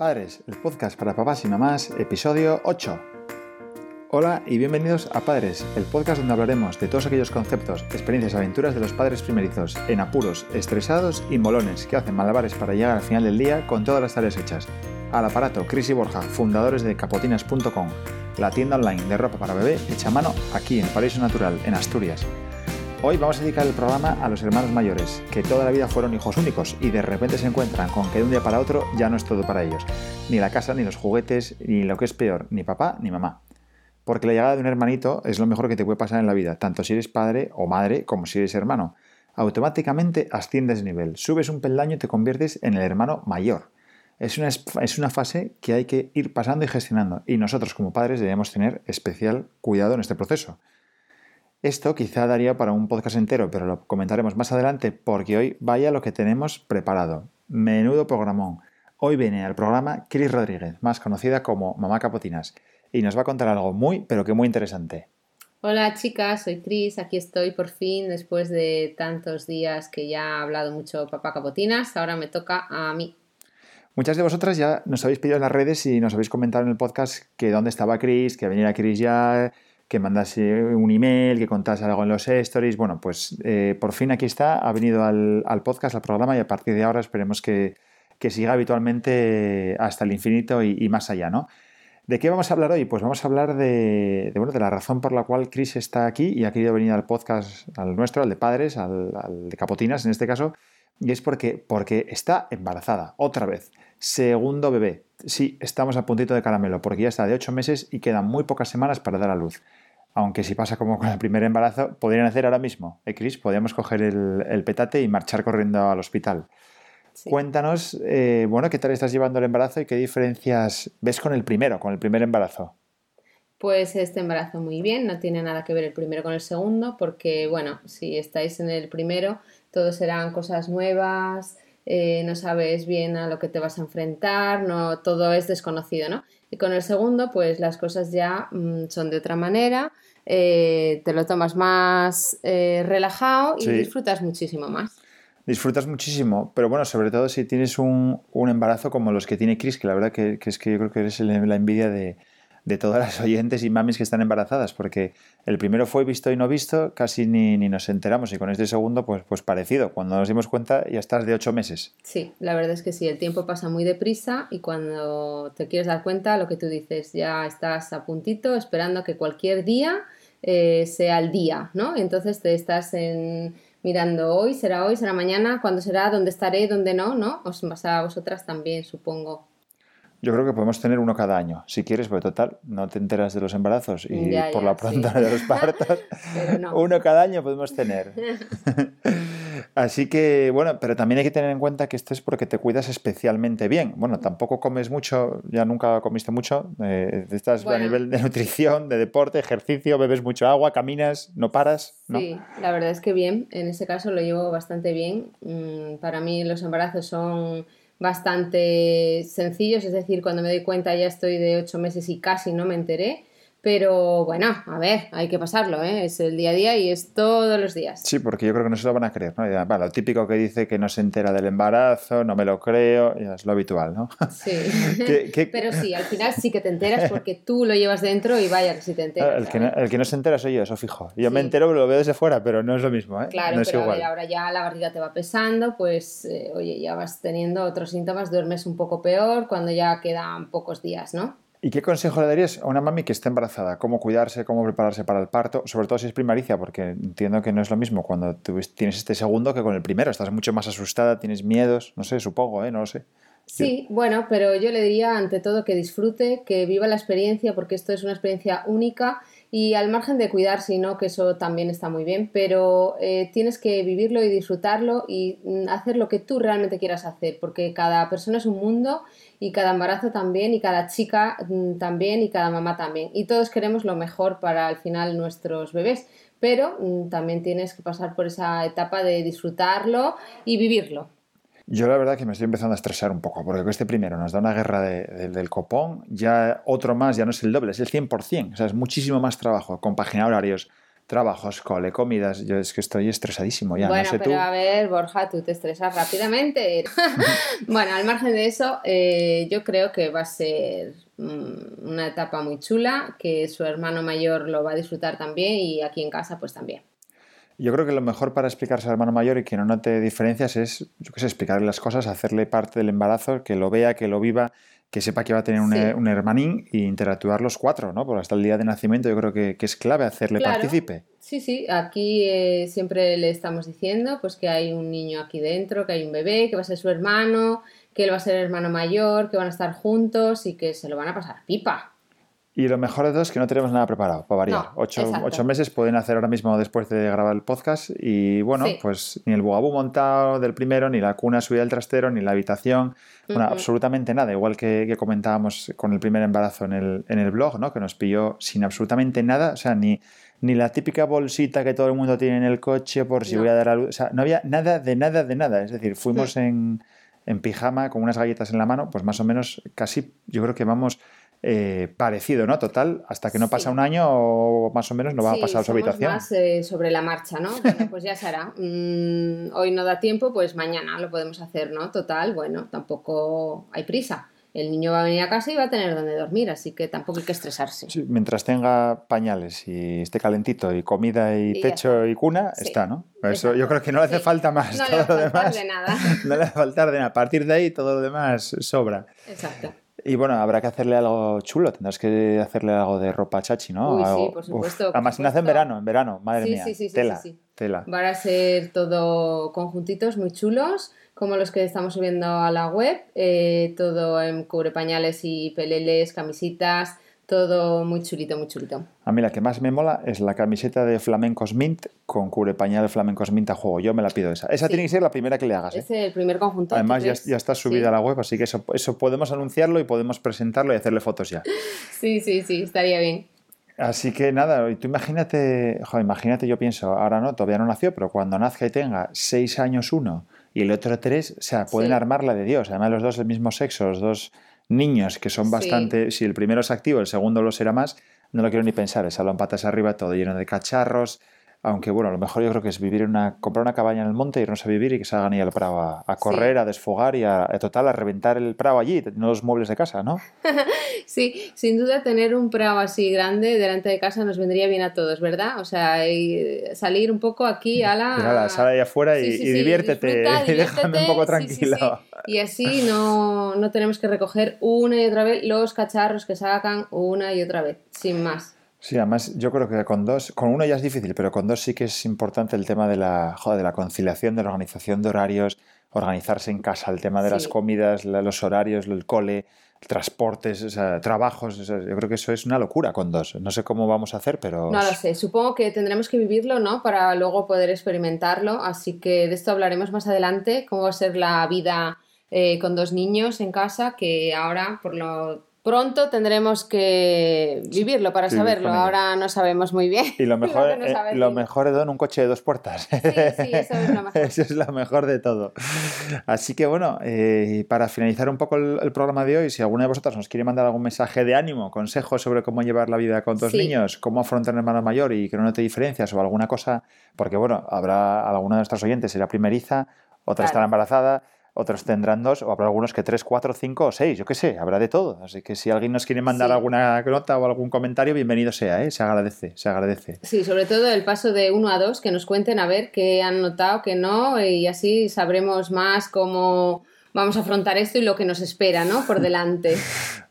Padres, el podcast para papás y mamás, episodio 8. Hola y bienvenidos a Padres, el podcast donde hablaremos de todos aquellos conceptos, experiencias, aventuras de los padres primerizos, en apuros, estresados y molones, que hacen malabares para llegar al final del día con todas las tareas hechas. Al aparato, Cris y Borja, fundadores de Capotinas.com, la tienda online de ropa para bebé hecha a mano aquí en Paraíso Natural, en Asturias. Hoy vamos a dedicar el programa a los hermanos mayores, que toda la vida fueron hijos únicos y de repente se encuentran con que de un día para otro ya no es todo para ellos. Ni la casa, ni los juguetes, ni lo que es peor, ni papá, ni mamá. Porque la llegada de un hermanito es lo mejor que te puede pasar en la vida, tanto si eres padre o madre como si eres hermano. Automáticamente asciendes de nivel, subes un peldaño y te conviertes en el hermano mayor. Es una fase que hay que ir pasando y gestionando, y nosotros como padres debemos tener especial cuidado en este proceso. Esto quizá daría para un podcast entero, pero lo comentaremos más adelante porque hoy vaya lo que tenemos preparado. Menudo programón. Hoy viene al programa Cris Rodríguez, más conocida como Mamá Capotinas, y nos va a contar algo muy, pero que muy interesante. Hola chicas, soy Cris, aquí estoy por fin después de tantos días que ya ha hablado mucho Papá Capotinas, ahora me toca a mí. Muchas de vosotras ya nos habéis pedido en las redes y nos habéis comentado en el podcast que dónde estaba Cris, que venía Cris ya, que mandase un email, que contase algo en los stories. Bueno, pues por fin aquí está, ha venido al podcast, al programa, y a partir de ahora esperemos que siga habitualmente hasta el infinito y más allá, ¿no? ¿De qué vamos a hablar hoy? Pues vamos a hablar de la razón por la cual Cris está aquí y ha querido venir al podcast, al nuestro, al de Padres, al de Capotinas en este caso, y es porque está embarazada, otra vez. Segundo bebé. Sí, estamos a puntito de caramelo, porque ya está de 8 meses y quedan muy pocas semanas para dar a luz. Aunque si pasa como con el primer embarazo, podrían hacer ahora mismo. Cris, podríamos coger el petate y marchar corriendo al hospital. Sí. Cuéntanos, ¿qué tal estás llevando el embarazo y qué diferencias ves con el primer embarazo? Pues este embarazo muy bien, no tiene nada que ver el primero con el segundo, porque, si estáis en el primero, todo serán cosas nuevas, no sabes bien a lo que te vas a enfrentar, no, todo es desconocido, ¿no? Y con el segundo, pues las cosas ya son de otra manera, te lo tomas más relajado y sí. Disfrutas muchísimo más. Disfrutas muchísimo, pero sobre todo si tienes un embarazo como los que tiene Cris, que la verdad que es que yo creo que eres la envidia de todas las oyentes y mamis que están embarazadas, porque el primero fue visto y no visto, casi ni nos enteramos, y con este segundo pues parecido, cuando nos dimos cuenta ya estás de 8 meses. Sí, la verdad es que sí, el tiempo pasa muy deprisa y cuando te quieres dar cuenta, lo que tú dices, ya estás a puntito, esperando que cualquier día sea el día, ¿no? Entonces te estás mirando hoy, será mañana, cuándo será, dónde estaré, dónde no, ¿no? Os pasa a vosotras también, supongo. Yo creo que podemos tener uno cada año, si quieres, porque total, no te enteras de los embarazos y por la pronta sí. De los partos, pero no. Uno cada año podemos tener. Así que, pero también hay que tener en cuenta que esto es porque te cuidas especialmente bien. Tampoco comes mucho, ya nunca comiste mucho, estás a nivel de nutrición, de deporte, ejercicio, bebes mucho agua, caminas, no paras, ¿no? Sí, la verdad es que bien, en ese caso lo llevo bastante bien. Para mí los embarazos son bastante sencillos, es decir, cuando me doy cuenta ya estoy de 8 meses y casi no me enteré, pero hay que pasarlo, ¿eh? Es el día a día y es todos los días. Sí, porque yo creo que no se lo van a creer, ¿no? Ya, lo típico que dice que no se entera del embarazo, no me lo creo, ya es lo habitual, ¿no? Sí, pero sí, al final sí que te enteras porque tú lo llevas dentro y si te enteras. El que no se entera soy yo, eso fijo. Yo sí. Me entero, lo veo desde fuera, pero no es lo mismo, ¿eh? Claro, no es igual. Ahora ya la barriga te va pesando, pues ya vas teniendo otros síntomas, duermes un poco peor cuando ya quedan pocos días, ¿no? ¿Y qué consejo le darías a una mami que está embarazada? ¿Cómo cuidarse? ¿Cómo prepararse para el parto? Sobre todo si es primeriza, porque entiendo que no es lo mismo cuando tienes este segundo que con el primero. Estás mucho más asustada, tienes miedos, no sé, supongo, no lo sé. Sí, pero yo le diría ante todo que disfrute, que viva la experiencia, porque esto es una experiencia única y al margen de cuidarse, ¿no? Que eso también está muy bien, pero tienes que vivirlo y disfrutarlo y hacer lo que tú realmente quieras hacer, porque cada persona es un mundo. Y cada embarazo también, y cada chica también, y cada mamá también. Y todos queremos lo mejor para, al final, nuestros bebés. Pero también tienes que pasar por esa etapa de disfrutarlo y vivirlo. Yo la verdad que me estoy empezando a estresar un poco, porque este primero nos da una guerra del copón, ya otro más, ya no es el doble, es el 100%. O sea, es muchísimo más trabajo, compaginar horarios, trabajos, cole, comidas. Yo es que estoy estresadísimo ya. Bueno, no sé pero tú. A ver, Borja, tú te estresas rápidamente. Bueno, al margen de eso, yo creo que va a ser una etapa muy chula, que su hermano mayor lo va a disfrutar también y aquí en casa pues también. Yo creo que lo mejor para explicarse al hermano mayor y que no note diferencias es, yo qué sé, explicarle las cosas, hacerle parte del embarazo, que lo vea, que lo viva, que sepa que va a tener un hermanín y interactuar los cuatro, ¿no? Porque hasta el día de nacimiento yo creo que es clave hacerle partícipe. Sí, sí. Aquí siempre le estamos diciendo pues que hay un niño aquí dentro, que hay un bebé, que va a ser su hermano, que él va a ser el hermano mayor, que van a estar juntos y que se lo van a pasar pipa. Y lo mejor de todo es que no tenemos nada preparado, para variar. No, 8 meses pueden hacer ahora mismo después de grabar el podcast y bueno, pues ni el Bugaboo montado del primero, ni la cuna subida del trastero, ni la habitación, absolutamente nada. Igual que comentábamos con el primer embarazo en el blog, ¿no? Que nos pilló sin absolutamente nada, o sea, ni la típica bolsita que todo el mundo tiene en el coche por si voy a dar a luz. O sea, no había nada. Es decir, fuimos en pijama con unas galletas en la mano, pues más o menos casi, yo creo que vamos... parecido, ¿no? Total, hasta que no pasa un año o más o menos no va a pasar a su habitación. Más sobre la marcha, ¿no? Bueno, pues ya se hará. Hoy no da tiempo, pues mañana lo podemos hacer, ¿no? Total, bueno, tampoco hay prisa. El niño va a venir a casa y va a tener donde dormir, así que tampoco hay que estresarse. Sí, mientras tenga pañales y esté calentito y comida y techo y cuna, está, ¿no? Eso, yo creo que no le hace falta más. No le va a faltar de nada. No le va a faltar de nada. A partir de ahí todo lo demás sobra. Exacto. Y bueno, habrá que hacerle algo chulo, tendrás que hacerle algo de ropa chachi, ¿no? Uy, sí, por supuesto. Además, nace en verano, madre mía, tela. Van a ser todo conjuntitos muy chulos, como los que estamos subiendo a la web, todo en cubrepañales y peleles, camisitas, todo muy chulito, muy chulito. A mí la que más me mola es la camiseta de Flamencos Mint con cubrepañal Flamencos Mint a juego. Yo me la pido esa. Esa tiene que ser la primera que le hagas. Es el primer conjunto. Además ya está subida a la web, así que eso podemos anunciarlo y podemos presentarlo y hacerle fotos ya. Sí, estaría bien. Así que nada, y tú imagínate, yo pienso, ahora no, todavía no nació, pero cuando nazca y tenga 6 años uno y el otro 3, o sea, pueden armarla de Dios. Además los dos del mismo sexo, los dos... niños que son bastante... Si el primero es activo, el segundo lo será más. No lo quiero ni pensar. El salón patas arriba, todo lleno de cacharros. Aunque bueno, lo mejor yo creo que es vivir comprar una cabaña en el monte, irnos a vivir y que salgan ahí al prado a correr, a desfogar y a reventar el prado allí, no los muebles de casa, ¿no? Sí, sin duda tener un prado así grande delante de casa nos vendría bien a todos, ¿verdad? O sea, salir un poco aquí sal ahí afuera y diviértete y déjame un poco tranquilo. Sí. Y así no tenemos que recoger una y otra vez los cacharros que sacan una y otra vez, sin más. Sí, además yo creo que con uno ya es difícil, pero con 2 sí que es importante el tema de la conciliación, de la organización de horarios, organizarse en casa, el tema de las comidas, los horarios, el cole, transportes, o sea, trabajos, o sea, yo creo que eso es una locura con 2. No sé cómo vamos a hacer, pero... No lo sé, supongo que tendremos que vivirlo, ¿no? Para luego poder experimentarlo, así que de esto hablaremos más adelante, cómo va a ser la vida con 2 niños en casa, que ahora pronto tendremos que vivirlo para saberlo. Ahora no sabemos muy bien. Y lo mejor es en un coche de 2 puertas. Sí, eso es lo mejor. Eso es lo mejor de todo. Así que bueno, para finalizar un poco el programa de hoy, si alguna de vosotras nos quiere mandar algún mensaje de ánimo, consejos sobre cómo llevar la vida con 2 niños, cómo afrontar un hermano mayor y que no note diferencias o alguna cosa, porque bueno, habrá alguna de nuestras oyentes será primeriza, otra estará embarazada, otros tendrán 2, o habrá algunos que 3, 4, 5 o 6, yo qué sé, habrá de todo. Así que si alguien nos quiere mandar alguna nota o algún comentario, bienvenido sea, ¿eh? Se agradece. Sí, sobre todo el paso de 1 a 2, que nos cuenten a ver qué han notado, qué no, y así sabremos más cómo vamos a afrontar esto y lo que nos espera, ¿no? Por delante.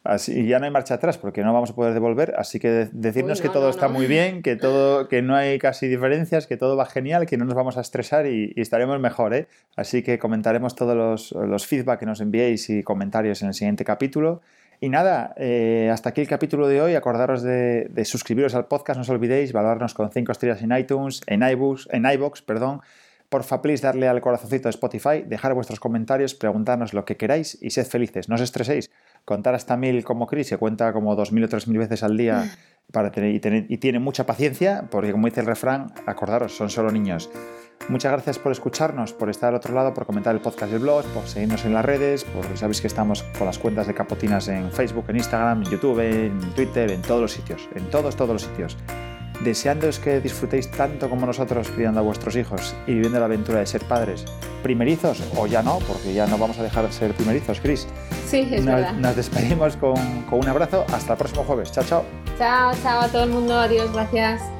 Así, y ya no hay marcha atrás porque no vamos a poder devolver, así que decirnos que todo está muy bien, que no hay casi diferencias, que todo va genial, que no nos vamos a estresar y estaremos mejor, ¿eh? Así que comentaremos todos los feedback que nos enviéis y comentarios en el siguiente capítulo. Y nada, hasta aquí el capítulo de hoy. Acordaros de suscribiros al podcast, no os olvidéis, valorarnos con 5 estrellas en iTunes, en iVoox. Porfa, please, darle al corazoncito de Spotify, dejar vuestros comentarios, preguntarnos lo que queráis y sed felices. No os estreséis. Contar hasta 1000 como Cris, se cuenta como 2000 o 3000 veces al día y tiene mucha paciencia, porque como dice el refrán, acordaros, son solo niños. Muchas gracias por escucharnos, por estar al otro lado, por comentar el podcast del blog, por seguirnos en las redes, porque sabéis que estamos con las cuentas de Capotinas en Facebook, en Instagram, en YouTube, en Twitter, en todos los sitios. deseándoos que disfrutéis tanto como nosotros criando a vuestros hijos y viviendo la aventura de ser padres. Primerizos, o ya no, porque ya no vamos a dejar de ser primerizos, Cris. Sí, es verdad. Nos despedimos con un abrazo. Hasta el próximo jueves. Chao, chao. Chao, chao a todo el mundo. Adiós, gracias.